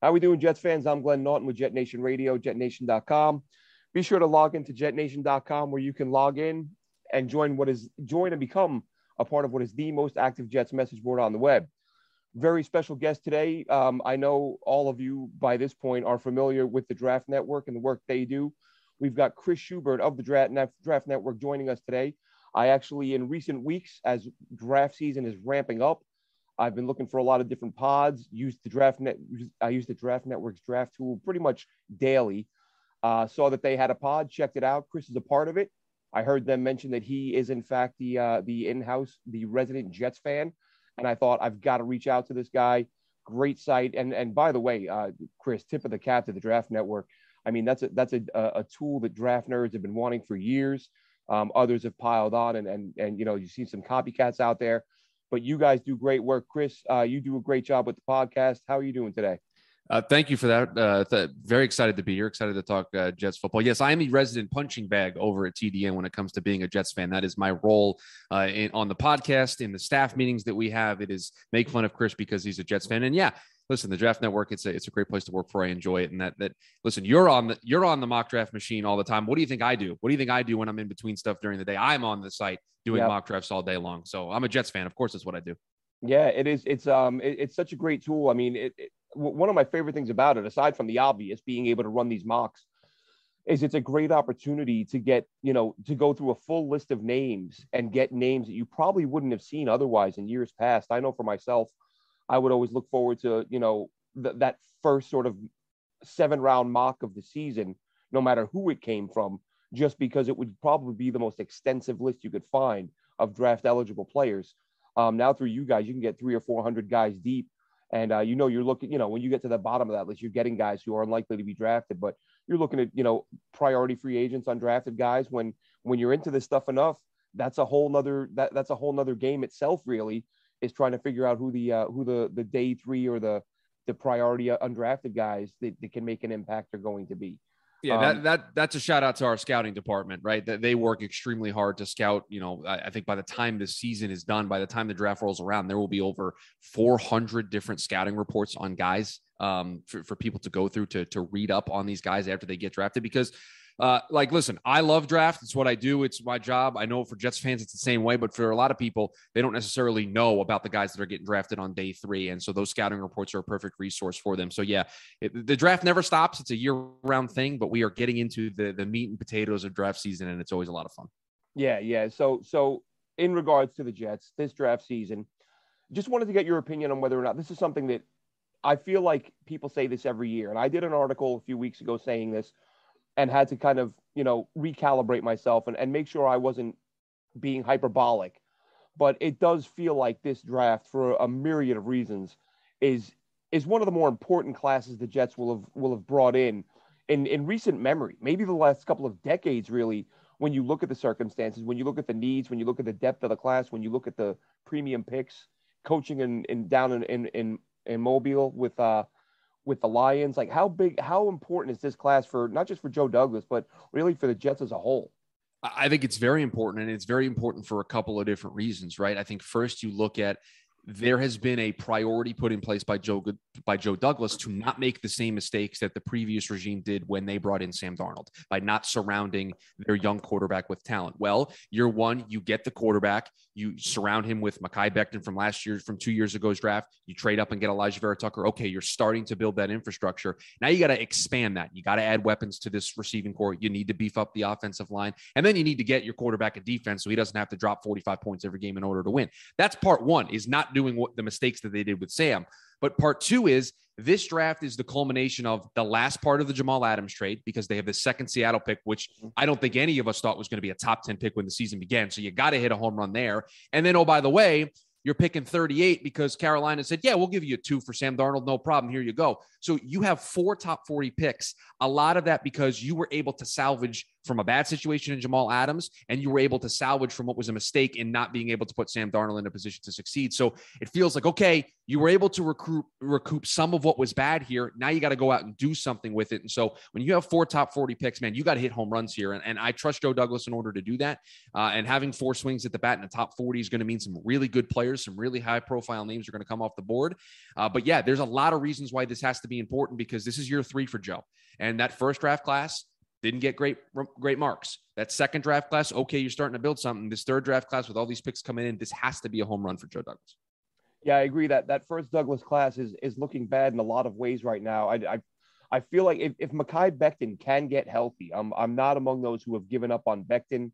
How we doing, Jets fans? I'm Glenn Naughton with Jet Nation Radio, JetNation.com. Be sure to log into JetNation.com where you can log in and join and become a part of what is the most active Jets message board on the web. Very special guest today. I know all of you by this point are familiar with the Draft Network and the work they do. We've got Chris Schubert of the Draft Network joining us today. I actually, in recent weeks, as draft season is ramping up, I've been looking for a lot of different pods. I used the Draft Network's draft tool pretty much daily. Saw that they had a pod, checked it out. Chris is a part of it. I heard them mention that he is, in fact, the resident Jets fan. And I thought, I've got to reach out to this guy. Great site. And by the way, Chris, tip of the cap to the Draft Network. I mean, that's a tool that draft nerds have been wanting for years. Others have piled on and you know, you've seen some copycats out there. But you guys do great work. Chris, you do a great job with the podcast. How are you doing today? Thank you for that. Very excited to be here. Excited to talk Jets football. Yes, I am a resident punching bag over at TDN when it comes to being a Jets fan. That is my role on the podcast, in the staff meetings that we have. It is make fun of Chris because he's a Jets fan. And yeah, listen, the Draft Network, it's a great place to work for. I enjoy it. And listen, you're on the mock draft machine all the time. What do you think I do? What do you think I do when I'm in between stuff during the day? I'm on the site doing mock drafts all day long. So I'm a Jets fan. Of course, that's what I do. Yeah, it is. It's such a great tool. I mean, one of my favorite things about it, aside from the obvious, being able to run these mocks, is it's a great opportunity to get, to go through a full list of names and get names that you probably wouldn't have seen otherwise in years past. I know for myself, I would always look forward to, that first sort of 7-round mock of the season, no matter who it came from, just because it would probably be the most extensive list you could find of draft eligible players. Now through you guys, you can get 300 or 400 guys deep. And, you're looking, when you get to the bottom of that list, you're getting guys who are unlikely to be drafted, but you're looking at, priority free agents, undrafted guys. When you're into this stuff enough, that's a whole nother game itself, really, is trying to figure out who the day three or the priority undrafted guys that can make an impact are going to be. Yeah, that's a shout out to our scouting department, right? That they work extremely hard to scout. I think by the time this season is done, by the time the draft rolls around, there will be over 400 different scouting reports on guys for people to go through to read up on these guys after they get drafted. Because listen, I love draft. It's what I do. It's my job. I know for Jets fans, it's the same way, but for a lot of people, they don't necessarily know about the guys that are getting drafted on day three. And so those scouting reports are a perfect resource for them. So yeah, the draft never stops. It's a year-round thing, but we are getting into the meat and potatoes of draft season, and it's always a lot of fun. Yeah. Yeah. So in regards to the Jets, this draft season, just wanted to get your opinion on whether or not this is something that I feel like people say this every year. And I did an article a few weeks ago saying this, and had to kind of, recalibrate myself and make sure I wasn't being hyperbolic. But it does feel like this draft, for a myriad of reasons, is one of the more important classes the Jets will have brought in recent memory, maybe the last couple of decades, really, when you look at the circumstances, when you look at the needs, when you look at the depth of the class, when you look at the premium picks, coaching down in Mobile with the Lions. Like, how important is this class for not just for Joe Douglas, but really for the Jets as a whole? I think it's very important, and it's very important for a couple of different reasons, right? I think first you look at, there has been a priority put in place by Joe Douglas to not make the same mistakes that the previous regime did when they brought in Sam Darnold, by not surrounding their young quarterback with talent. Well, year one, you get the quarterback, you surround him with Mekhi Becton from 2 years ago's draft, you trade up and get Elijah Vera Tucker. Okay, you're starting to build that infrastructure. Now you got to expand that. You got to add weapons to this receiving core. You need to beef up the offensive line, and then you need to get your quarterback a defense so he doesn't have to drop 45 points every game in order to win. That's part one, is not doing what the mistakes that they did with Sam. But part two is, this draft is the culmination of the last part of the Jamal Adams trade, because they have the second Seattle pick, which I don't think any of us thought was going to be a top 10 pick when the season began. So you got to hit a home run there. And then, oh, by the way, you're picking 38 because Carolina said, yeah, we'll give you 2 for Sam Darnold. No problem. Here you go. So you have 4 top 40 picks. A lot of that because you were able to salvage from a bad situation in Jamal Adams, and you were able to salvage from what was a mistake in not being able to put Sam Darnold in a position to succeed. So it feels like, okay, you were able to recoup some of what was bad here. Now you got to go out and do something with it. And so when you have 4 top 40 picks, man, you got to hit home runs here. And I trust Joe Douglas in order to do that. And having 4 swings at the bat in the top 40 is going to mean some really good players, some really high profile names are going to come off the board. But yeah, there's a lot of reasons why this has to be important, because this is year 3 for Joe. And that first draft class didn't get great marks. That second draft class, okay, you're starting to build something. This third draft class with all these picks coming in, this has to be a home run for Joe Douglas. Yeah, I agree that that first Douglas class is looking bad in a lot of ways right now. I feel like if Mekhi Becton can get healthy, I'm not among those who have given up on Becton.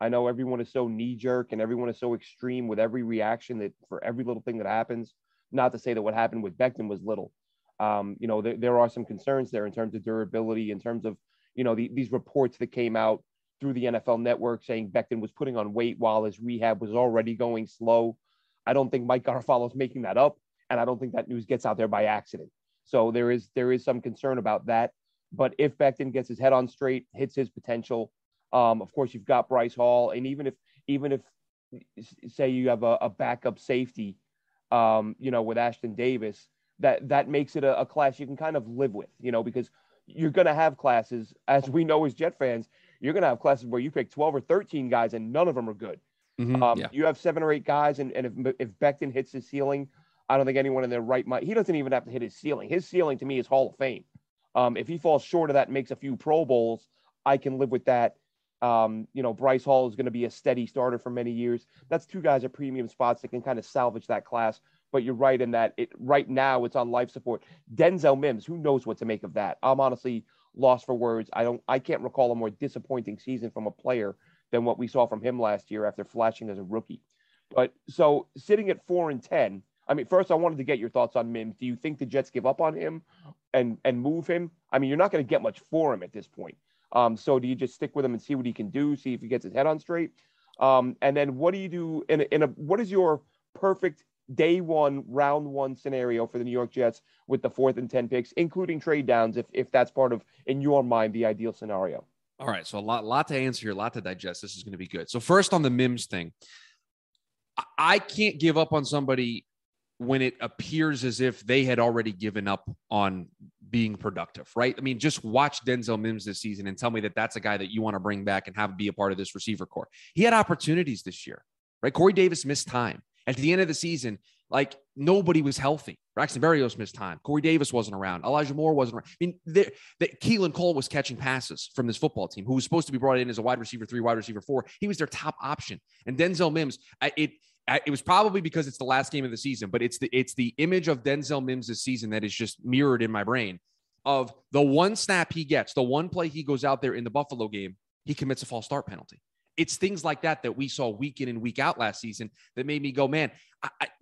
I know everyone is so knee-jerk and everyone is so extreme with every reaction that for every little thing that happens. Not to say that what happened with Becton was little. You know, there are some concerns there in terms of durability, in terms of, you know, these reports that came out through the NFL Network saying Becton was putting on weight while his rehab was already going slow. I don't think Mike Garafalo is making that up, and I don't think that news gets out there by accident. So there is some concern about that. But if Becton gets his head on straight, hits his potential, of course you've got Bryce Hall, and even if say you have a backup safety, you know, with Ashtyn Davis, that makes it a class you can kind of live with, you know, because you're going to have classes, as we know as Jet fans, you're going to have classes where you pick 12 or 13 guys and none of them are good. Mm-hmm, yeah. You have 7 or 8 guys, and if Becton hits his ceiling, I don't think anyone in their right mind, he doesn't even have to hit his ceiling. His ceiling to me is Hall of Fame. If he falls short of that and makes a few Pro Bowls, I can live with that. You know, Bryce Hall is going to be a steady starter for many years. That's 2 guys at premium spots that can kind of salvage that class. But you're right in that right now it's on life support. Denzel Mims, who knows what to make of that? I'm honestly lost for words. I can't recall a more disappointing season from a player than what we saw from him last year after flashing as a rookie. But so sitting at 4 and 10, I mean, first I wanted to get your thoughts on Mims. Do you think the Jets give up on him and move him? I mean, you're not going to get much for him at this point. So do you just stick with him and see what he can do, see if he gets his head on straight? And then what do you do what is your perfect day 1, round 1 scenario for the New York Jets with the 4th and 10 picks, including trade downs, if that's part of, in your mind, the ideal scenario? All right. So a lot to answer here, a lot to digest. This is going to be good. So first on the Mims thing, I can't give up on somebody when it appears as if they had already given up on being productive, right? I mean, just watch Denzel Mims this season and tell me that that's a guy that you want to bring back and have be a part of this receiver core. He had opportunities this year, right? Corey Davis missed time. At the end of the season, like, nobody was healthy. Braxton Berrios missed time. Corey Davis wasn't around. Elijah Moore wasn't around. I mean, Keelan Cole was catching passes from this football team, who was supposed to be brought in as a wide receiver 3, wide receiver 4. He was their top option. And Denzel Mims, it was probably because it's the last game of the season, but it's the image of Denzel Mims this season that is just mirrored in my brain of the one snap he gets, the one play he goes out there in the Buffalo game, he commits a false start penalty. It's things like that we saw week in and week out last season that made me go, man,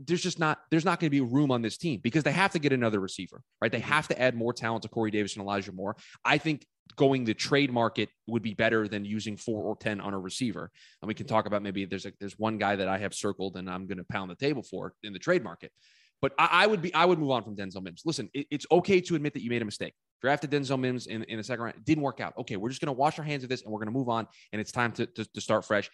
there's not going to be room on this team because they have to get another receiver, right? They have to add more talent to Corey Davis and Elijah Moore. I think going the trade market would be better than using 4 or 10 on a receiver. And we can talk about maybe there's one guy that I have circled and I'm going to pound the table for in the trade market. But I would move on from Denzel Mims. Listen, it's okay to admit that you made a mistake. Drafted Denzel Mims in the second round. It didn't work out. Okay, we're just going to wash our hands of this and we're going to move on. And it's time to start fresh.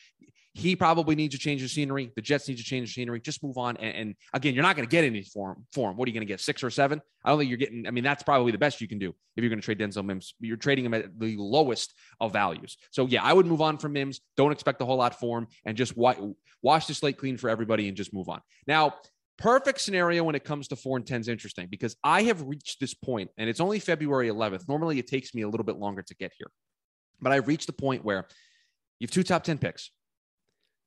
He probably needs to change the scenery. The Jets need to change the scenery. Just move on. And again, you're not going to get any for him. What are you going to get, 6 or 7? I don't think you're getting. I mean, that's probably the best you can do if you're going to trade Denzel Mims. You're trading him at the lowest of values. So yeah, I would move on from Mims. Don't expect a whole lot for him, and just wash the slate clean for everybody and just move on. Now, perfect scenario when it comes to 4 and 10 is interesting because I have reached this point, and it's only February 11th. Normally, it takes me a little bit longer to get here, but I've reached the point where you have 2 top 10 picks.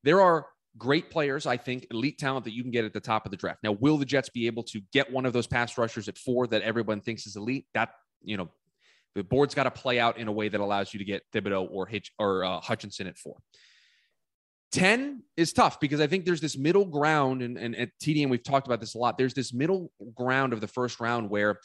There are great players, I think, elite talent that you can get at the top of the draft. Now, will the Jets be able to get one of those pass rushers at 4 that everyone thinks is elite? That, you know, the board's got to play out in a way that allows you to get Thibodeaux or Hutchinson at 4. 10 is tough because I think there's this middle ground, and at TDN we've talked about this a lot. There's this middle ground of the first round where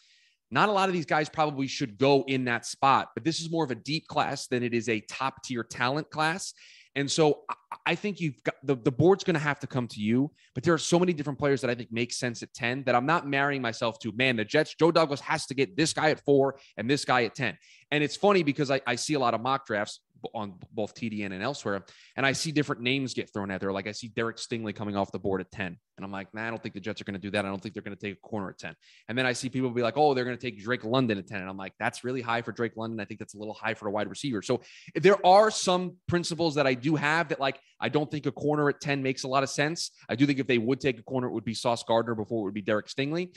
not a lot of these guys probably should go in that spot, but this is more of a deep class than it is a top tier talent class. And so I think you've got the board's going to have to come to you, but there are so many different players that I think make sense at 10 that I'm not marrying myself to, man, the Jets, Joe Douglas has to get this guy at 4 and this guy at 10. And it's funny because I see a lot of mock drafts. on both TDN and elsewhere. And I see different names get thrown out there. Like I see Derek Stingley coming off the board at 10. And I'm like, nah, I don't think the Jets are going to do that. I don't think they're going to take a corner at 10. And then I see people be like, oh, they're going to take Drake London at 10. And I'm like, that's really high for Drake London. I think that's a little high for a wide receiver. So there are some principles that I do have that, like, I don't think a corner at 10 makes a lot of sense. I do think if they would take a corner, it would be Sauce Gardner before it would be Derek Stingley.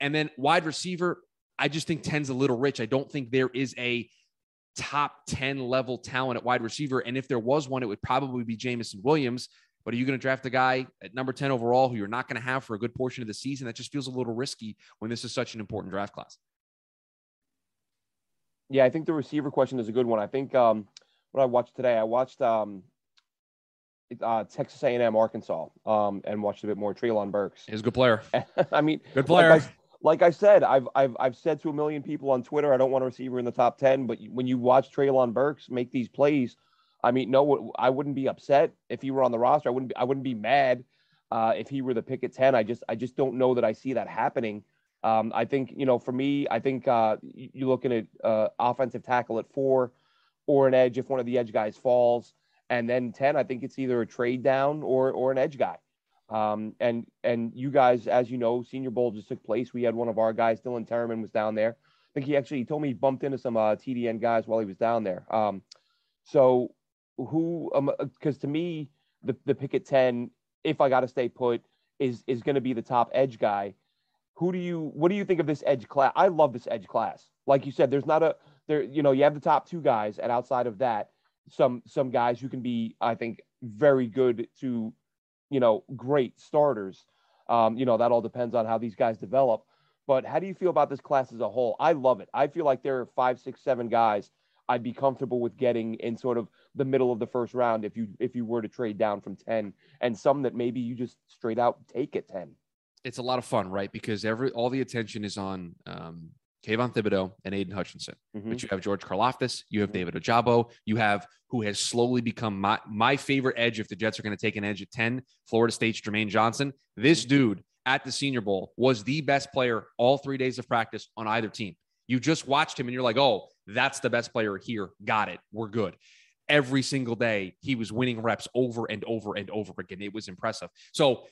And then wide receiver, I just think 10's a little rich. I don't think there is a top 10 level talent at wide receiver. And if there was one, it would probably be Jameson Williams. But are you going to draft a guy at number 10 overall who you're not going to have for a good portion of the season? That just feels a little risky when this is such an important draft class. Yeah, I think the receiver question is a good one. I think what I watched today, I watched Texas A&M, Arkansas, and watched a bit more Treylon Burks. He's a good player. I mean, good player. Like I said, I've said to a million people on Twitter, I don't want a receiver in the top 10, but when you watch Treylon Burks make these plays, I mean, no, I wouldn't be upset if he were on the roster. I wouldn't be mad if he were the pick at 10. I just don't know that I see that happening. I think, you know, for me, I think you're looking at offensive tackle at 4 or an edge if one of the edge guys falls. And then 10, I think it's either a trade down or an edge guy. And you guys, as you know, Senior Bowl just took place. We had one of our guys, Dylan Terriman, was down there. I think he told me he bumped into some TDN guys while he was down there. So who, because to me, the pick at 10, if I got to stay put, is going to be the top edge guy. What do you think of this edge class? I love this edge class. Like you said, you have the top 2 guys, and outside of that, some guys who can be, I think, very good to, you know, great starters. You know, that all depends on how these guys develop. But how do you feel about this class as a whole? I love it. I feel like there are 5, 6, 7 guys I'd be comfortable with getting in sort of the middle of the first round if you were to trade down from 10, and some that maybe you just straight out take at 10. It's a lot of fun, right? Because all the attention is on Kayvon Thibodeaux and Aidan Hutchinson. Mm-hmm. But you have George Karlaftis, you have mm-hmm. David Ojabo, you have who has slowly become my favorite edge if the Jets are going to take an edge at 10, Florida State's Jermaine Johnson. This mm-hmm. dude at the Senior Bowl was the best player all 3 days of practice on either team. You just watched him and you're like, oh, that's the best player here. Got it. We're good. Every single day he was winning reps over and over and over again. It was impressive. So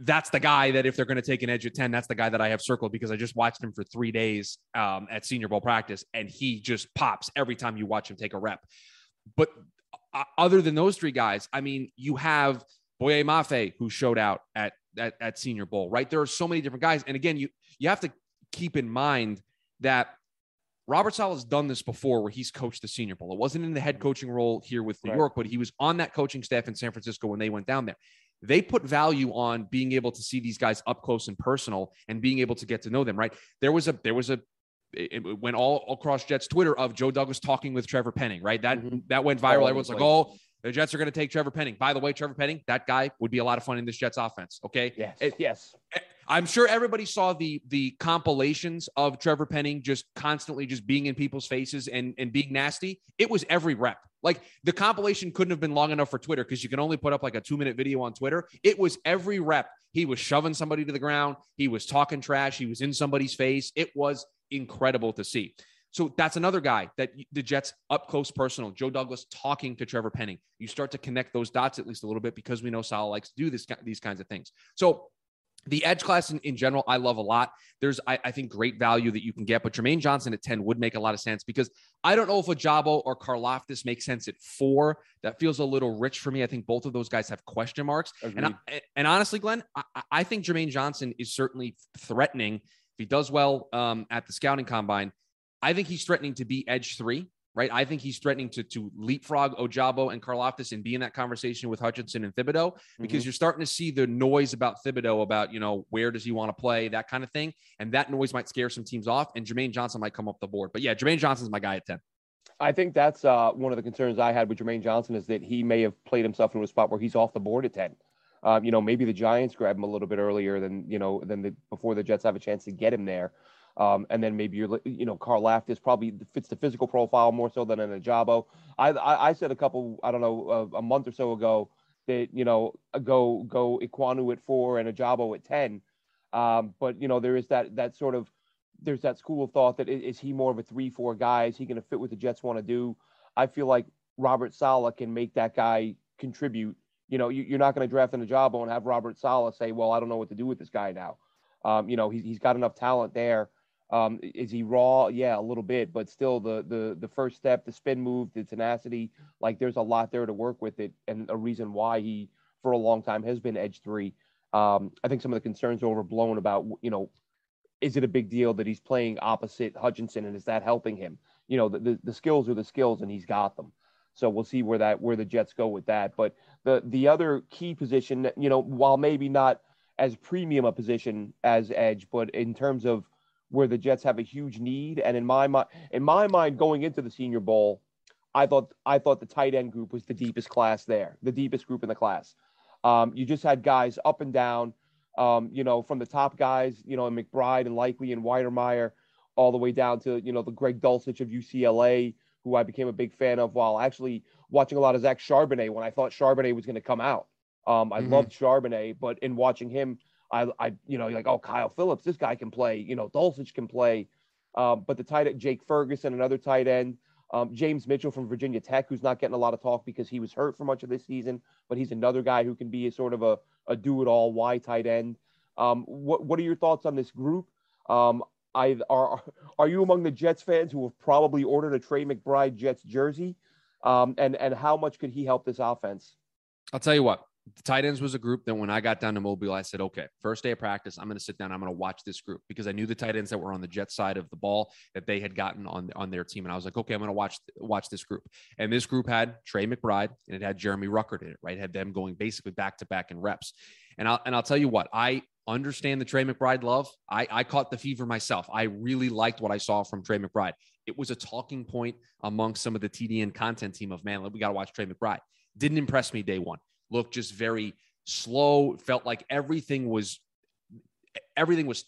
that's the guy that if they're going to take an edge at 10, that's the guy that I have circled because I just watched him for 3 days at Senior Bowl practice, and he just pops every time you watch him take a rep. But other than those 3 guys, I mean, you have Boye Mafe, who showed out at Senior Bowl, right? There are so many different guys. And again, you have to keep in mind that Robert Saleh has done this before where he's coached the Senior Bowl. It wasn't in the head coaching role here with New York, but he was on that coaching staff in San Francisco when they went down there. They put value on being able to see these guys up close and personal and being able to get to know them, right? It went all across Jets Twitter of Joe Douglas talking with Trevor Penning, right? That went viral. Everyone's like, oh, the Jets are going to take Trevor Penning. By the way, Trevor Penning, that guy would be a lot of fun in this Jets offense, okay? Yes. I'm sure everybody saw the compilations of Trevor Penning just constantly just being in people's faces and being nasty. It was every rep. Like, the compilation couldn't have been long enough for Twitter because you can only put up like a 2-minute video on Twitter. It was every rep. He was shoving somebody to the ground. He was talking trash. He was in somebody's face. It was incredible to see. So that's another guy that the Jets up close personal, Joe Douglas talking to Trevor Penning. You start to connect those dots at least a little bit because we know Saleh likes to do these kinds of things. So the edge class in general, I love a lot. There's, I think, great value that you can get, but Jermaine Johnson at 10 would make a lot of sense because I don't know if Ojabo or Karlaftis makes sense at 4. That feels a little rich for me. I think both of those guys have question marks. Agreed. And honestly, Glenn, I think Jermaine Johnson is certainly threatening. If he does well at the scouting combine, I think he's threatening to be edge 3. Right. I think he's threatening to leapfrog Ojabo and Karlaftis and be in that conversation with Hutchinson and Thibodeaux because you're starting to see the noise about Thibodeaux about, you know, where does he want to play, that kind of thing. And that noise might scare some teams off and Jermaine Johnson might come up the board. But yeah, Jermaine Johnson's my guy at 10. I think that's one of the concerns I had with Jermaine Johnson is that he may have played himself into a spot where he's off the board at 10. You know, maybe the Giants grab him a little bit earlier than before the Jets have a chance to get him there. And then maybe Karlaftis probably fits the physical profile more so than an Ojabo. I said a month or so ago that, you know, go Ikwonu at 4 and Ojabo at 10. But you know, there is that school of thought that is he more of a 3-4 guy? Is he going to fit what the Jets want to do? I feel like Robert Saleh can make that guy contribute. You know, you're not going to draft an Ojabo and have Robert Saleh say, well, I don't know what to do with this guy now. You know, he's got enough talent there. Is he raw? Yeah, a little bit, but still the first step, the spin move, the tenacity, like there's a lot there to work with it. And a reason why he, for a long time, has been edge three. I think some of the concerns are overblown about, you know, is it a big deal that he's playing opposite Hutchinson and is that helping him? You know, the skills are the skills and he's got them. So we'll see where the Jets go with that. But the other key position, you know, while maybe not as premium a position as edge, but in terms of where the Jets have a huge need, and in my mind going into the Senior Bowl, I thought the tight end group was the deepest class there, the deepest group in the class. You just had guys up and down, you know, from the top guys, you know, and McBride and Likely and Wydermyer, all the way down to, you know, the Greg Dulcich of UCLA, who I became a big fan of while actually watching a lot of Zach Charbonnet when I thought Charbonnet was going to come out. I loved Charbonnet, but in watching him, I you know, like, oh, Kyle Phillips, this guy can play, you know, Dulcich can play. But the tight end, Jake Ferguson, another tight end, James Mitchell from Virginia Tech, who's not getting a lot of talk because he was hurt for much of this season, but he's another guy who can be a sort of a do-it-all Y tight end. What are your thoughts on this group? Are you among the Jets fans who have probably ordered a Trey McBride Jets jersey? And how much could he help this offense? I'll tell you what, the tight ends was a group that when I got down to Mobile, I said, okay, first day of practice, I'm going to sit down. I'm going to watch this group because I knew the tight ends that were on the Jets side of the ball that they had gotten on their team. And I was like, okay, I'm going to watch this group. And this group had Trey McBride and it had Jeremy Ruckert in it, right? It had them going basically back to back in reps. And I'll tell you what, I understand the Trey McBride love. I caught the fever myself. I really liked what I saw from Trey McBride. It was a talking point among some of the TDN content team of, man, we got to watch Trey McBride. Didn't impress me day one. Looked just very slow. Felt like everything was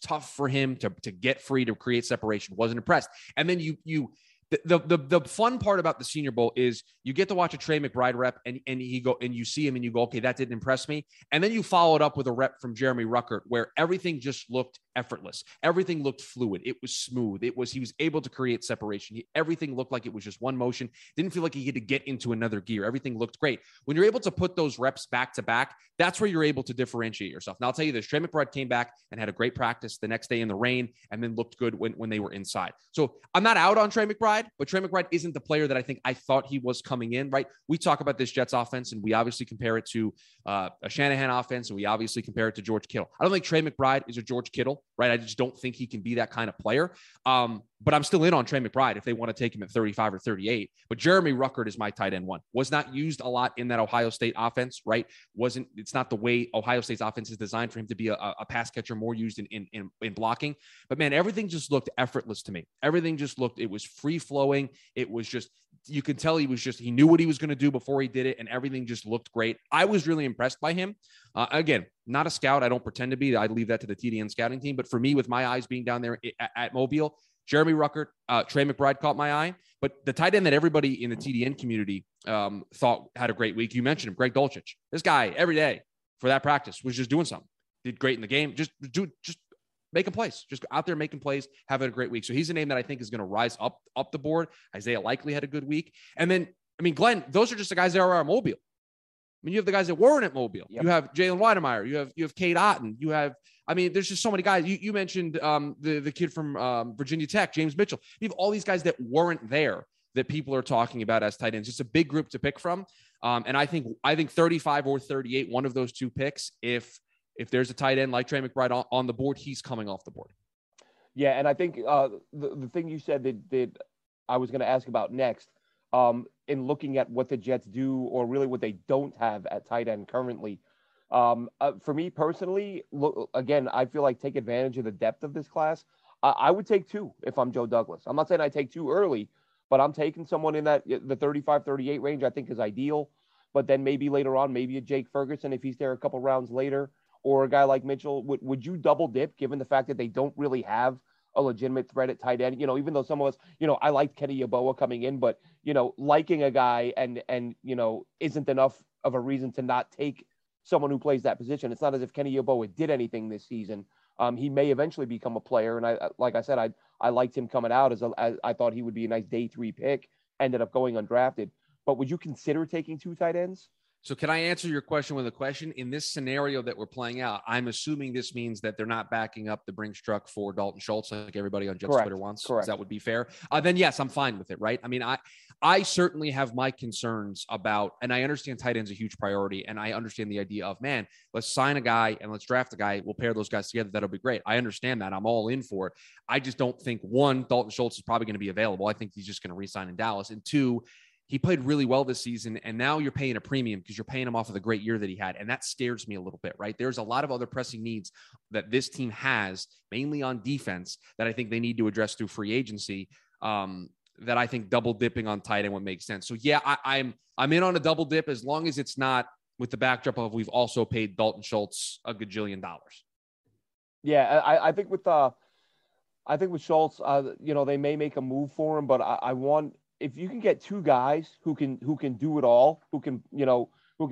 tough for him to get free, to create separation. Wasn't impressed. And then the fun part about the Senior Bowl is you get to watch a Trey McBride rep and you see him and you go, okay, that didn't impress me. And then you follow it up with a rep from Jeremy Ruckert where everything just looked effortless. Everything looked fluid. It was smooth. He was able to create separation. Everything looked like it was just one motion. Didn't feel like he had to get into another gear. Everything looked great. When you're able to put those reps back to back, that's where you're able to differentiate yourself. Now I'll tell you this, Trey McBride came back and had a great practice the next day in the rain and then looked good when they were inside. So I'm not out on Trey McBride, but Trey McBride isn't the player that I thought he was coming in, right? We talk about this Jets offense, and we obviously compare it to a Shanahan offense, and we obviously compare it to George Kittle. I don't think Trey McBride is a George Kittle, right? I just don't think he can be that kind of player. But I'm still in on Trey McBride if they want to take him at 35 or 38. But Jeremy Ruckert is my tight end one. Was not used a lot in that Ohio State offense, right? It's not the way Ohio State's offense is designed for him to be a pass catcher, more used in blocking. But man, everything just looked effortless to me. Everything just looked, it was free flowing. It was just, you could tell he knew what he was going to do before he did it. And everything just looked great. I was really impressed by him. Again, not a scout. I don't pretend to be. I leave that to the TDN scouting team. But for me, with my eyes being down there at Mobile, Jeremy Ruckert, Trey McBride caught my eye, but the tight end that everybody in the TDN community thought had a great week. You mentioned him, Greg Dulcich. This guy every day for that practice was just doing something. Did great in the game. Just making plays. Just out there making plays, having a great week. So he's a name that I think is going to rise up the board. Isaiah Likely had a good week, and then I mean, Glenn. Those are just the guys that are at Mobile. I mean, you have the guys that weren't at Mobile. Yep. You have Jalen Wydermyer. You have Cade Otton. You have, I mean, there's just so many guys. You mentioned the kid from Virginia Tech, James Mitchell. You have all these guys that weren't there that people are talking about as tight ends. It's a big group to pick from. And I think 35 or 38, one of those two picks, if there's a tight end like Trey McBride on the board, he's coming off the board. Yeah, and I think the thing you said that I was going to ask about next, in looking at what the Jets do or really what they don't have at tight end currently. For me personally, look, again, I feel like take advantage of the depth of this class. I would take two if I'm Joe Douglas. I'm not saying I take two early, but I'm taking someone in the 35, 38 range I think is ideal. But then maybe later on, maybe a Jake Ferguson if he's there a couple rounds later, or a guy like Mitchell. Would you double dip given the fact that they don't really have a legitimate threat at tight end? You know, even though some of us, you know, I liked Kenny Yeboah coming in, but, you know, liking a guy and, you know, isn't enough of a reason to not take someone who plays that position. It's not as if Kenny Yeboah did anything this season. He may eventually become a player. And I liked him coming out as I thought he would be a nice day three pick, ended up going undrafted. but would you consider taking two tight ends? So can I answer your question with a question? In this scenario that we're playing out, I'm assuming this means that they're not backing up the Brinks truck for Dalton Schultz like everybody on Jets Twitter wants. Correct. That would be fair. Then, yes, I'm fine with it, right? I mean, I certainly have my concerns about, and I understand tight end's a huge priority, and I understand the idea of, man, let's sign a guy and let's draft a guy. We'll pair those guys together. That'll be great. I understand that. I'm all in for it. I just don't think, one, Dalton Schultz is probably going to be available. I think he's just going to re-sign in Dallas. And two, he played really well this season, and now you're paying a premium because you're paying him off of the great year that he had, and that scares me a little bit, right? There's a lot of other pressing needs that this team has, mainly on defense, that I think they need to address through free agency, that I think double dipping on tight end would make sense. So, yeah, I'm in on a double dip as long as it's not with the backdrop of we've also paid Dalton Schultz a gajillion dollars. Yeah, I think with Schultz, they may make a move for him, but I want – if you can get two guys who can do it all, who can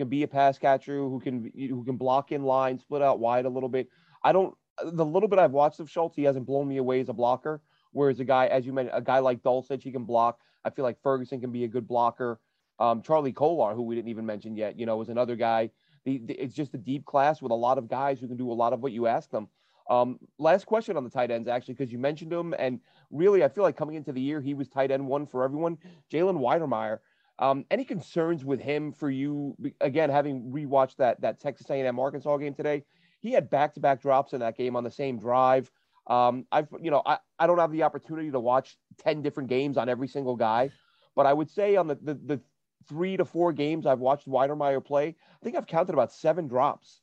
be a pass catcher, who can block in line, split out wide a little bit. The little bit I've watched of Schultz, he hasn't blown me away as a blocker. Whereas a guy, as you mentioned, a guy like Dulcich, said he can block. I feel like Ferguson can be a good blocker. Charlie Kolar, who we didn't even mention yet, is another guy. It's just a deep class with a lot of guys who can do a lot of what you ask them. Last question on the tight ends, actually, because you mentioned him, and really, I feel like coming into the year, he was tight end one for everyone. Jalen Wydermyer, any concerns with him for you? Again, having rewatched that Texas A&M Arkansas game today, he had back-to-back drops in that game on the same drive. I don't have the opportunity to watch 10 different games on every single guy, but I would say on the 3 to 4 games I've watched Wydermyer play, I think I've counted about 7 drops.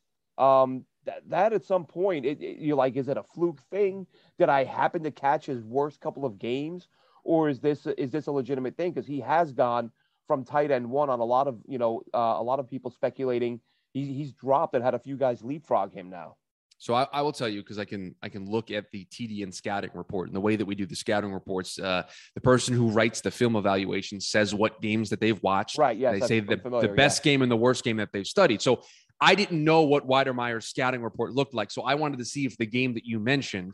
That at some point, you're like, is it a fluke thing? Did I happen to catch his worst couple of games? Or is this a legitimate thing? Because he has gone from tight end one on a lot of people speculating. He's dropped and had a few guys leapfrog him now. So I will tell you, because I can look at the TDN scouting report, and the way that we do the scouting reports, the person who writes the film evaluation says what games that they've watched. Right, yes, they say the best game and the worst game that they've studied. So I didn't know what Wydermyer's scouting report looked like, so I wanted to see if the game that you mentioned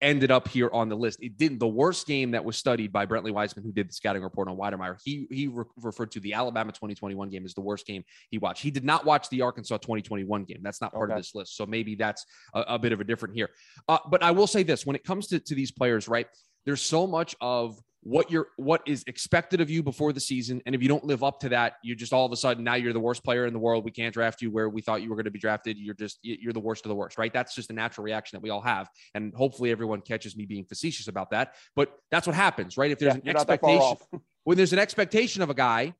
ended up here on the list. It didn't. The worst game that was studied by Brentley Wiseman, who did the scouting report on Wydermyer, he referred to the Alabama 2021 game as the worst game he watched. He did not watch the Arkansas 2021 game. That's not part of this list, so maybe that's a bit of a different here. But I will say this, when it comes to these players, right, there's so much of what is expected of you before the season. And if you don't live up to that, you're just all of a sudden, now you're the worst player in the world. We can't draft you where we thought you were going to be drafted. You're the worst of the worst, right? That's just a natural reaction that we all have. And hopefully everyone catches me being facetious about that, but that's what happens, right? If there's an expectation, when there's an expectation of a guy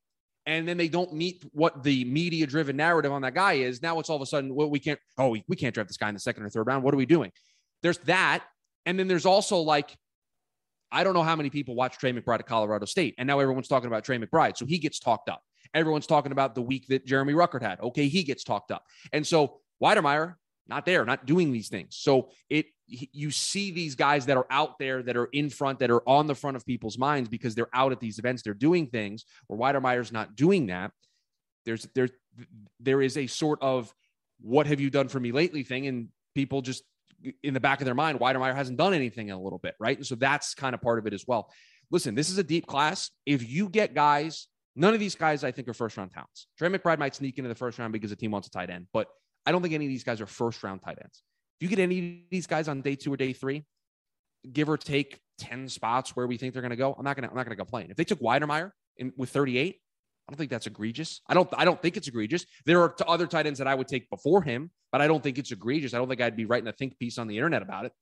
and then they don't meet what the media driven narrative on that guy is, now it's all of a sudden, well, we can't draft this guy in the second or third round. What are we doing? There's that. And then there's also like, I don't know how many people watch Trey McBride at Colorado State, and now everyone's talking about Trey McBride, so he gets talked up. Everyone's talking about the week that Jeremy Ruckert had. Okay, he gets talked up. And so Wydermyer, not there, not doing these things. So you see these guys that are out there, that are in front, that are on the front of people's minds because they're out at these events, they're doing things, where Wydermyer's not doing that. There is a sort of what have you done for me lately thing, and people just in the back of their mind, Wydermyer hasn't done anything in a little bit, right? And so that's kind of part of it as well. Listen, this is a deep class. If you get guys, none of these guys, I think, are first-round talents. Trey McBride might sneak into the first round because the team wants a tight end, but I don't think any of these guys are first-round tight ends. If you get any of these guys on day 2 or day 3, give or take 10 spots where we think they're going to go, I'm not going to complain. If they took Wydermyer with 38, I don't think that's egregious. I don't think it's egregious. There are other tight ends that I would take before him, but I don't think it's egregious. I don't think I'd be writing a think piece on the internet about it,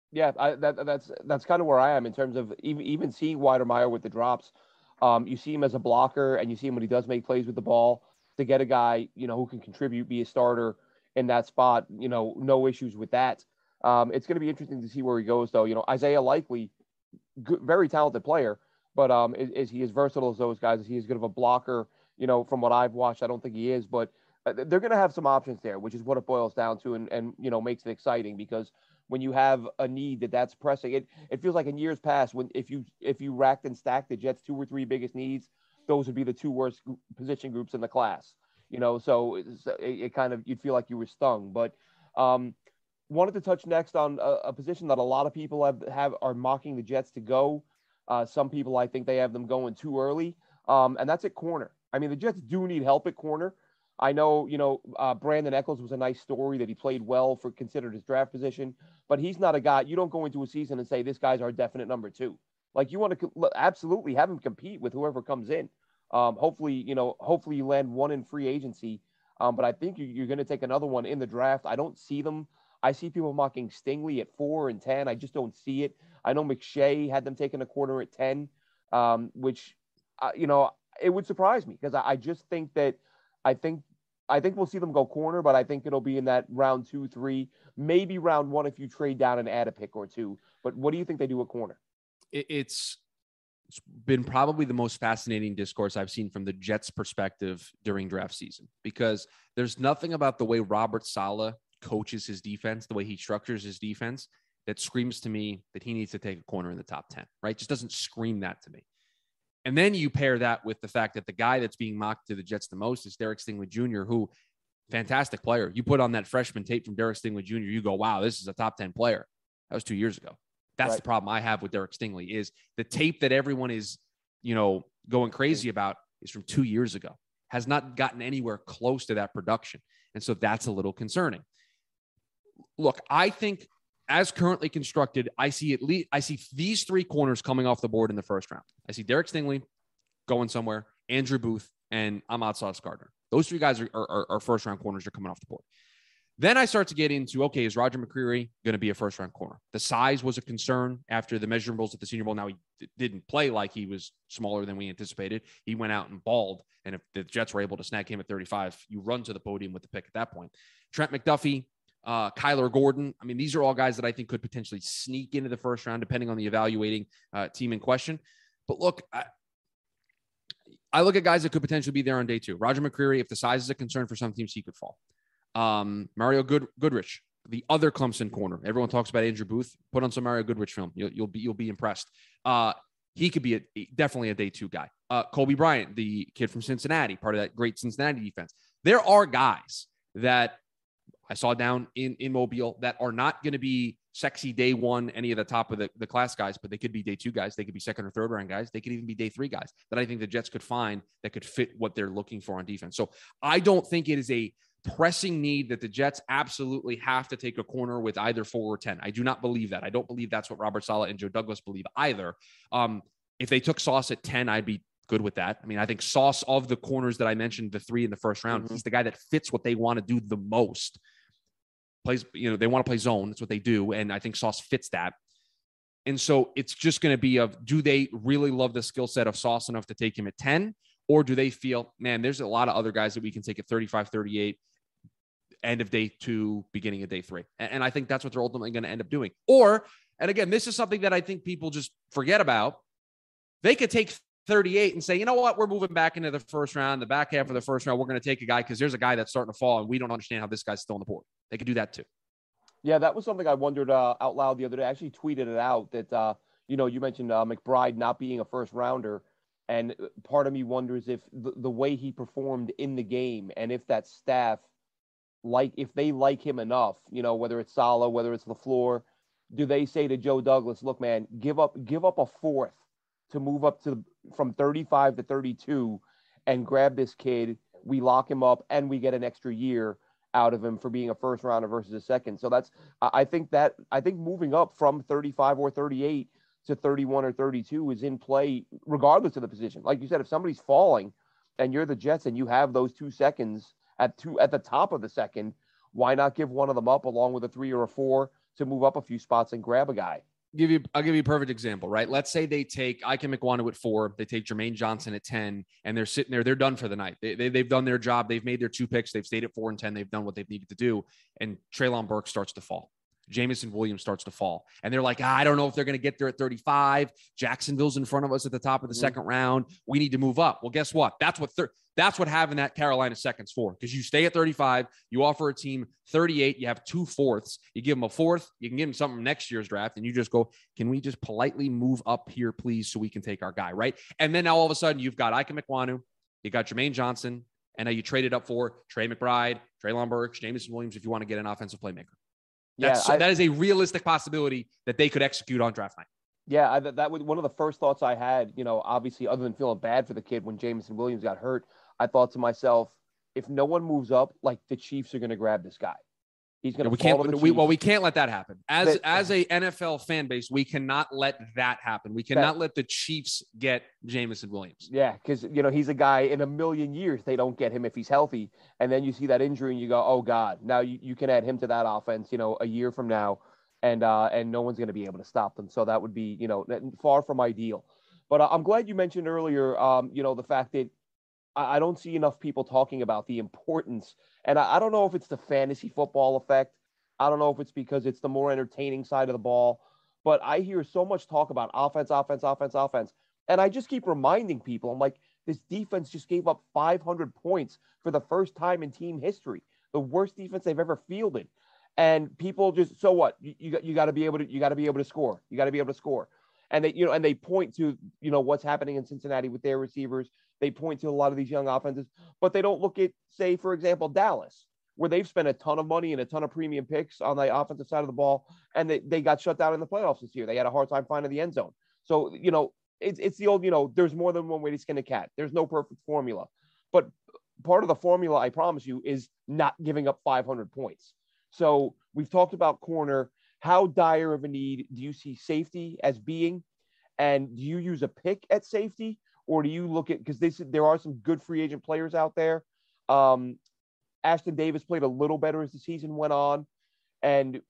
Yeah, that's kind of where I am in terms of even seeing Wydermyer with the drops. You see him as a blocker, and you see him when he does make plays with the ball. To get a guy, who can contribute, be a starter in that spot, no issues with that. It's going to be interesting to see where he goes, though. Isaiah Likely, good, very talented player. But is he as versatile as those guys? Is he as good of a blocker? From what I've watched, I don't think he is. But they're going to have some options there, which is what it boils down to and makes it exciting. Because when you have a need that's pressing, it feels like in years past when if you racked and stacked the Jets' 2 or 3 biggest needs, those would be the 2 worst position groups in the class. So it kind of – you'd feel like you were stung. But wanted to touch next on a position that a lot of people are mocking the Jets to go. Some people, I think they have them going too early. and that's at corner. I mean, the Jets do need help at corner. I know, Brandon Echols was a nice story that he played well for considered his draft position, but he's not a guy. You don't go into a season and say, this guy's our definite number two. Like, you want to absolutely have him compete with whoever comes in. Hopefully you land one in free agency. But I think you're going to take another one in the draft. I don't see them. I see people mocking Stingley at 4 and 10. I just don't see it. I know McShay had them taking a corner at 10, which, it would surprise me because I just think that I think we'll see them go corner, but I think it'll be in that round 2, 3, maybe round 1 if you trade down and add a pick or two. But what do you think they do at corner? It's been probably the most fascinating discourse I've seen from the Jets' perspective during draft season, because there's nothing about the way Robert Saleh coaches his defense, the way he structures his defense, that screams to me that he needs to take a corner in the top 10, right? Just doesn't scream that to me. And then you pair that with the fact that the guy that's being mocked to the Jets the most is Derek Stingley Jr., who, fantastic player. You put on that freshman tape from Derek Stingley Jr., you go, wow, this is a top 10 player. That was 2 years ago. That's right. The problem I have with Derek Stingley is the tape that everyone is, going crazy about is from 2 years ago. Has not gotten anywhere close to that production. And so that's a little concerning. Look, I think as currently constructed, I see these three corners coming off the board in the first round. I see Derek Stingley going somewhere, Andrew Booth, and Ahmad Sauce Gardner. Those three guys are first-round corners are coming off the board. Then I start to get into, okay, is Roger McCreary going to be a first-round corner? The size was a concern after the measurables at the Senior Bowl. Now, he didn't play like he was smaller than we anticipated. He went out and balled, and if the Jets were able to snag him at 35, you run to the podium with the pick at that point. Trent McDuffie, Kyler Gordon. I mean, these are all guys that I think could potentially sneak into the first round, depending on the evaluating team in question. But look, I look at guys that could potentially be there on day two. Roger McCreary, if the size is a concern for some teams, he could fall. Mario Goodrich, the other Clemson corner. Everyone talks about Andrew Booth. Put on some Mario Goodrich film. You'll be impressed. He could be definitely a day two guy. Colby Bryant, the kid from Cincinnati, part of that great Cincinnati defense. There are guys that I saw down in Mobile that are not going to be sexy day one, any of the top of the class guys, but they could be day two guys. They could be second or third round guys. They could even be day three guys that I think the Jets could find that could fit what they're looking for on defense. So I don't think it is a pressing need that the Jets absolutely have to take a corner with either 4 or 10. I do not believe that. I don't believe that's what Robert Saleh and Joe Douglas believe either. If they took Sauce at 10, I'd be good with that. I mean, I think Sauce of the corners that I mentioned, the three in the first round, he's the guy that fits what they want to do the most. Plays, they want to play zone. That's what they do. And I think Sauce fits that. And so it's just going to be do they really love the skill set of Sauce enough to take him at 10? Or do they feel, man, there's a lot of other guys that we can take at 35, 38, end of day two, beginning of day three. And I think that's what they're ultimately going to end up doing. Or, and again, this is something that I think people just forget about. They could take 38 and say, you know what, we're moving back into the first round, the back half of the first round. We're going to take a guy because there's a guy that's starting to fall and we don't understand how this guy's still on the board. They could do that too. Yeah, that was something I wondered out loud the other day. I actually tweeted it out that, you mentioned McBride not being a first rounder. And part of me wonders if the way he performed in the game and if that staff, if they like him enough, whether it's Saleh, whether it's LaFleur, do they say to Joe Douglas, look, man, give up a fourth to move up from 35 to 32 and grab this kid. We lock him up and we get an extra year out of him for being a first rounder versus a second. So I think moving up from 35 or 38 to 31 or 32 is in play regardless of the position. Like you said, if somebody's falling and you're the Jets and you have those 2 seconds at the top of the second, why not give one of them up along with a 3 or a 4 to move up a few spots and grab a guy? I'll give you a perfect example, right? Let's say they take Ikem Ekwonu at 4, they take Jermaine Johnson at 10, and they're sitting there, they're done for the night. They've done their job. They've made their 2 picks. They've stayed at 4 and 10. They've done what they've needed to do. And Treylon Burks starts to fall. Jameson Williams starts to fall. And they're like, I don't know if they're going to get there at 35. Jacksonville's in front of us at the top of the second round. We need to move up. Well, guess what? That's what having that Carolina second's for, because you stay at 35, you offer a team 38, you have 2 fourths, you give them a fourth, you can give them something next year's draft, and you just go, can we just politely move up here, please, so we can take our guy, right? And then now all of a sudden you've got Ikem Ekwonu, you got Jermaine Johnson, and now you traded up for Trey McBride, Treylon Burks, Jameson Williams if you want to get an offensive playmaker. That is a realistic possibility that they could execute on draft night. Yeah, that was one of the first thoughts I had, you know, obviously other than feeling bad for the kid when Jameson Williams got hurt, I thought to myself, if no one moves up, like the Chiefs are going to grab this guy. He's going to we can't let that happen. As a NFL fan base, we cannot let that happen. We cannot let the Chiefs get Jameson Williams. Yeah, because, you know, he's a guy in a million years, they don't get him if he's healthy. And then you see that injury and you go, oh, God, now you can add him to that offense, you know, a year from now. And no one's going to be able to stop them. So that would be, you know, far from ideal. But I'm glad you mentioned earlier, you know, the fact that I don't see enough people talking about the importance. And I don't know if it's the fantasy football effect. I don't know if it's because it's the more entertaining side of the ball. But I hear so much talk about offense. And I just keep reminding people, I'm like, this defense just gave up 500 points for the first time in team history, the worst defense they've ever fielded. And people just, so what? You got to be able to score. And they, you know, and they point to, you know, what's happening in Cincinnati with their receivers. They point to a lot of these young offenses, but they don't look at, say, for example, Dallas, where they've spent a ton of money and a ton of premium picks on the offensive side of the ball. And they got shut down in the playoffs this year. They had a hard time finding the end zone. So, you know, it's the old, you know, there's more than one way to skin a cat. There's no perfect formula, but part of the formula, I promise you, is not giving up 500 points. So we've talked about corner. How dire of a need do you see safety as being? And do you use a pick at safety? Or do you look at – because there are some good free agent players out there. Ashtyn Davis played a little better as the season went on. And,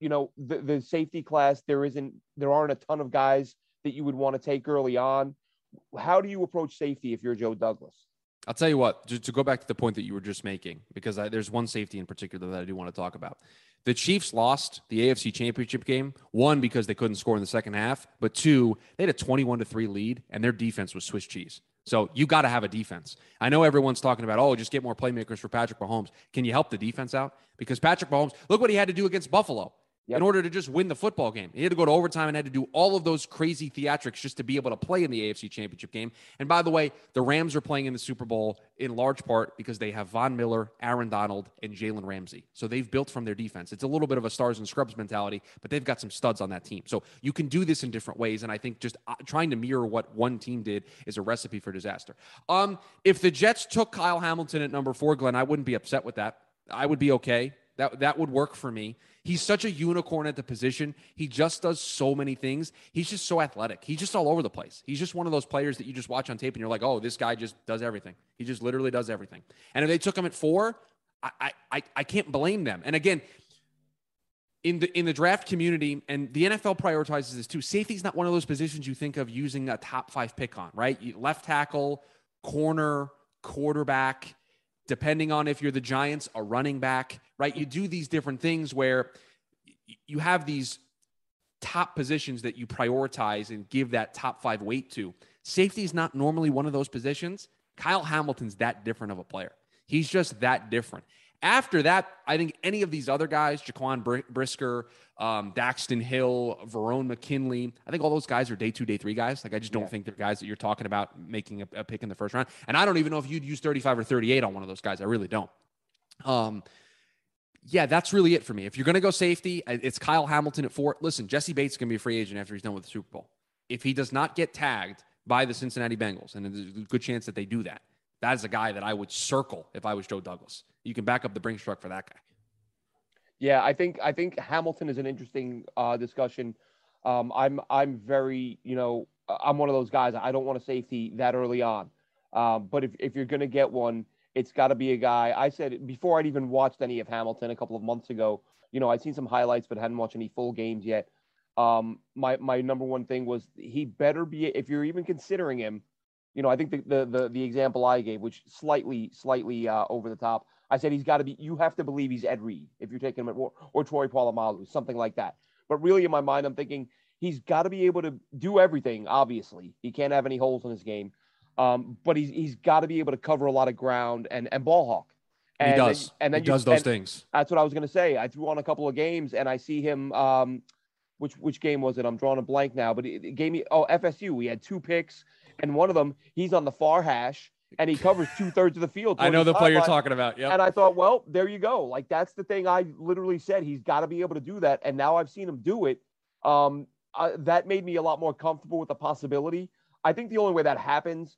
you know, the safety class, there aren't a ton of guys that you would want to take early on. How do you approach safety if you're Joe Douglas? I'll tell you what, just to go back to the point that you were just making, because there's one safety in particular that I do want to talk about. The Chiefs lost the AFC Championship game, one, because they couldn't score in the second half, but two, they had a 21-3 lead, and their defense was Swiss cheese. So you got to have a defense. I know everyone's talking about, oh, just get more playmakers for Patrick Mahomes. Can you help the defense out? Because Patrick Mahomes, look what he had to do against Buffalo. Yep. In order to just win the football game. He had to go to overtime and had to do all of those crazy theatrics just to be able to play in the AFC Championship game. And by the way, the Rams are playing in the Super Bowl in large part because they have Von Miller, Aaron Donald, and Jalen Ramsey. So they've built from their defense. It's a little bit of a stars and scrubs mentality, but they've got some studs on that team. So you can do this in different ways. And I think just trying to mirror what one team did is a recipe for disaster. If the Jets took Kyle Hamilton at number 4, Glenn, I wouldn't be upset with that. I would be okay. That would work for me. He's such a unicorn at the position. He just does so many things. He's just so athletic. He's just all over the place. He's just one of those players that you just watch on tape and you're like, oh, this guy just does everything. He just literally does everything. And if they took him at 4, I can't blame them. And again, in the draft community, and the NFL prioritizes this too, safety's not one of those positions you think of using a top 5 pick on, right? Left tackle, corner, quarterback, depending on if you're the Giants, a running back, right? You do these different things where you have these top positions that you prioritize and give that top 5 weight to. Safety is not normally one of those positions. Kyle Hamilton's that different of a player. He's just that different. After that, I think any of these other guys, Jaquan Brisker, Daxton Hill, Verone McKinley, I think all those guys are day 2, day 3 guys. Like, I just don't think they're guys that you're talking about making a pick in the first round. And I don't even know if you'd use 35 or 38 on one of those guys. I really don't. Yeah, that's really it for me. If you're going to go safety, it's Kyle Hamilton at 4. Listen, Jesse Bates is going to be a free agent after he's done with the Super Bowl. If he does not get tagged by the Cincinnati Bengals, and there's a good chance that they do that, that is a guy that I would circle if I was Joe Douglas. You can back up the Brinks truck for that guy. Yeah, I think Hamilton is an interesting discussion. I'm very, you know, I'm one of those guys. I don't want a safety that early on. But if you're going to get one, it's got to be a guy. I said before I'd even watched any of Hamilton a couple of months ago, you know, I'd seen some highlights, but hadn't watched any full games yet. My number one thing was he better be, if you're even considering him, you know, I think the example I gave, which slightly over the top, I said he's got to be. You have to believe he's Ed Reed if you're taking him at war, or Troy Polamalu, something like that. But really, in my mind, I'm thinking he's got to be able to do everything. Obviously, he can't have any holes in his game, but he's got to be able to cover a lot of ground and ball hawk. And he does. And then he does those things. That's what I was going to say. I threw on a couple of games, and I see him. Which game was it? I'm drawing a blank now, but it gave me FSU. We had 2 picks. And one of them, he's on the far hash, and he covers 2/3 of the field. I know the play you're talking about. Yeah. And I thought, well, there you go. Like, that's the thing I literally said. He's got to be able to do that. And now I've seen him do it. that made me a lot more comfortable with the possibility. I think the only way that happens,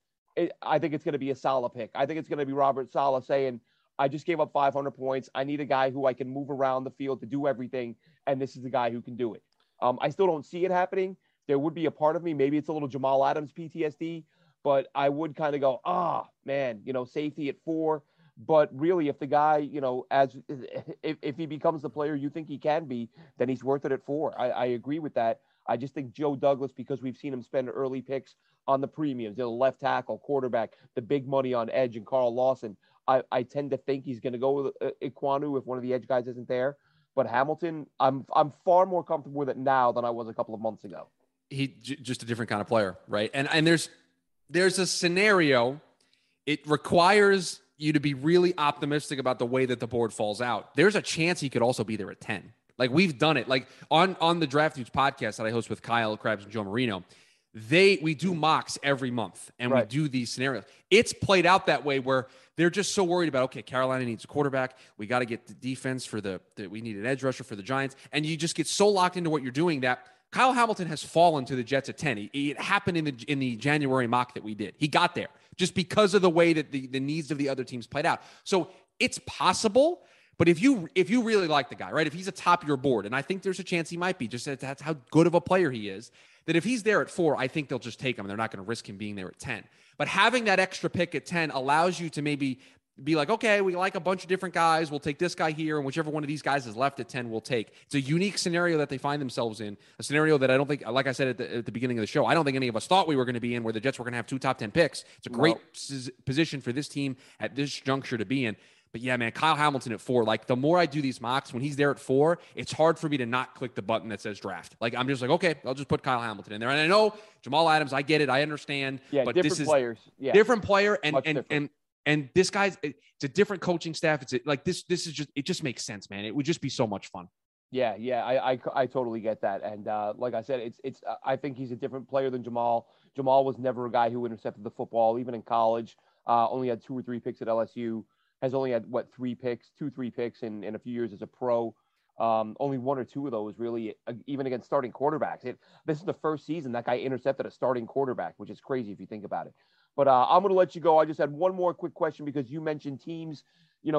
I think it's going to be a Saleh pick. I think it's going to be Robert Saleh saying, I just gave up 500 points. I need a guy who I can move around the field to do everything, and this is the guy who can do it. I still don't see it happening. There would be a part of me, maybe it's a little Jamal Adams PTSD, but I would kind of go, safety at 4. But really, if the guy, if he becomes the player you think he can be, then he's worth it at 4. I agree with that. I just think Joe Douglas, because we've seen him spend early picks on the premiums, the left tackle, quarterback, the big money on edge, and Carl Lawson, I tend to think he's going to go with Ikwonu if one of the edge guys isn't there. But Hamilton, I'm far more comfortable with it now than I was a couple of months ago. He just a different kind of player, right? And there's a scenario. It requires you to be really optimistic about the way that the board falls out. There's a chance he could also be there at 10. Like, we've done it. Like, on the Draft Dudes podcast that I host with Kyle Krabs and Joe Marino, we do mocks every month, and right, we do these scenarios. It's played out that way where they're just so worried about, okay, Carolina needs a quarterback. We got to get the defense we need an edge rusher for the Giants. And you just get so locked into what you're doing that Kyle Hamilton has fallen to the Jets at 10. It happened in the January mock that we did. He got there just because of the way that the needs of the other teams played out. So it's possible. But if you really like the guy, right, if he's atop your board, and I think there's a chance he might be, just that's how good of a player he is, that if he's there at 4, I think they'll just take him. They're not going to risk him being there at 10. But having that extra pick at 10 allows you to maybe be like, okay, we like a bunch of different guys. We'll take this guy here, and whichever one of these guys is left at 10, we'll take. It's a unique scenario that they find themselves in, a scenario that I don't think, like I said at the beginning of the show, I don't think any of us thought we were going to be in, where the Jets were going to have 2 top 10 picks. It's a great position for this team at this juncture to be in. But yeah, man, Kyle Hamilton at 4, like, the more I do these mocks, when he's there at 4, it's hard for me to not click the button that says draft. Like, I'm just like, okay, I'll just put Kyle Hamilton in there. And I know Jamal Adams, I get it. I understand. Yeah, but this is players. Yeah. Different player. And this guy's, it's a different coaching staff. It's like this is just, it just makes sense, man. It would just be so much fun. Yeah. I totally get that. And like I said, it's I think he's a different player than Jamal. Jamal was never a guy who intercepted the football, even in college. Only had 2 or 3 picks at LSU. Has only had, 3 picks in a few years as a pro. Only 1 or 2 of those really, even against starting quarterbacks. This is the first season that guy intercepted a starting quarterback, which is crazy if you think about it. But I'm going to let you go. I just had one more quick question, because you mentioned teams,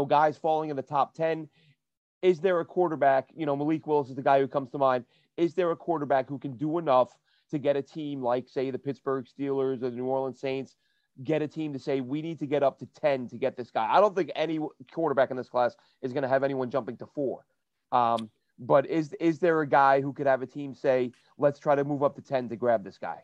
guys falling in the top 10. Is there a quarterback, Malik Willis is the guy who comes to mind. Is there a quarterback who can do enough to get a team like, say, the Pittsburgh Steelers or the New Orleans Saints, get a team to say, we need to get up to 10 to get this guy? I don't think any quarterback in this class is going to have anyone jumping to 4. But is there a guy who could have a team say, let's try to move up to 10 to grab this guy?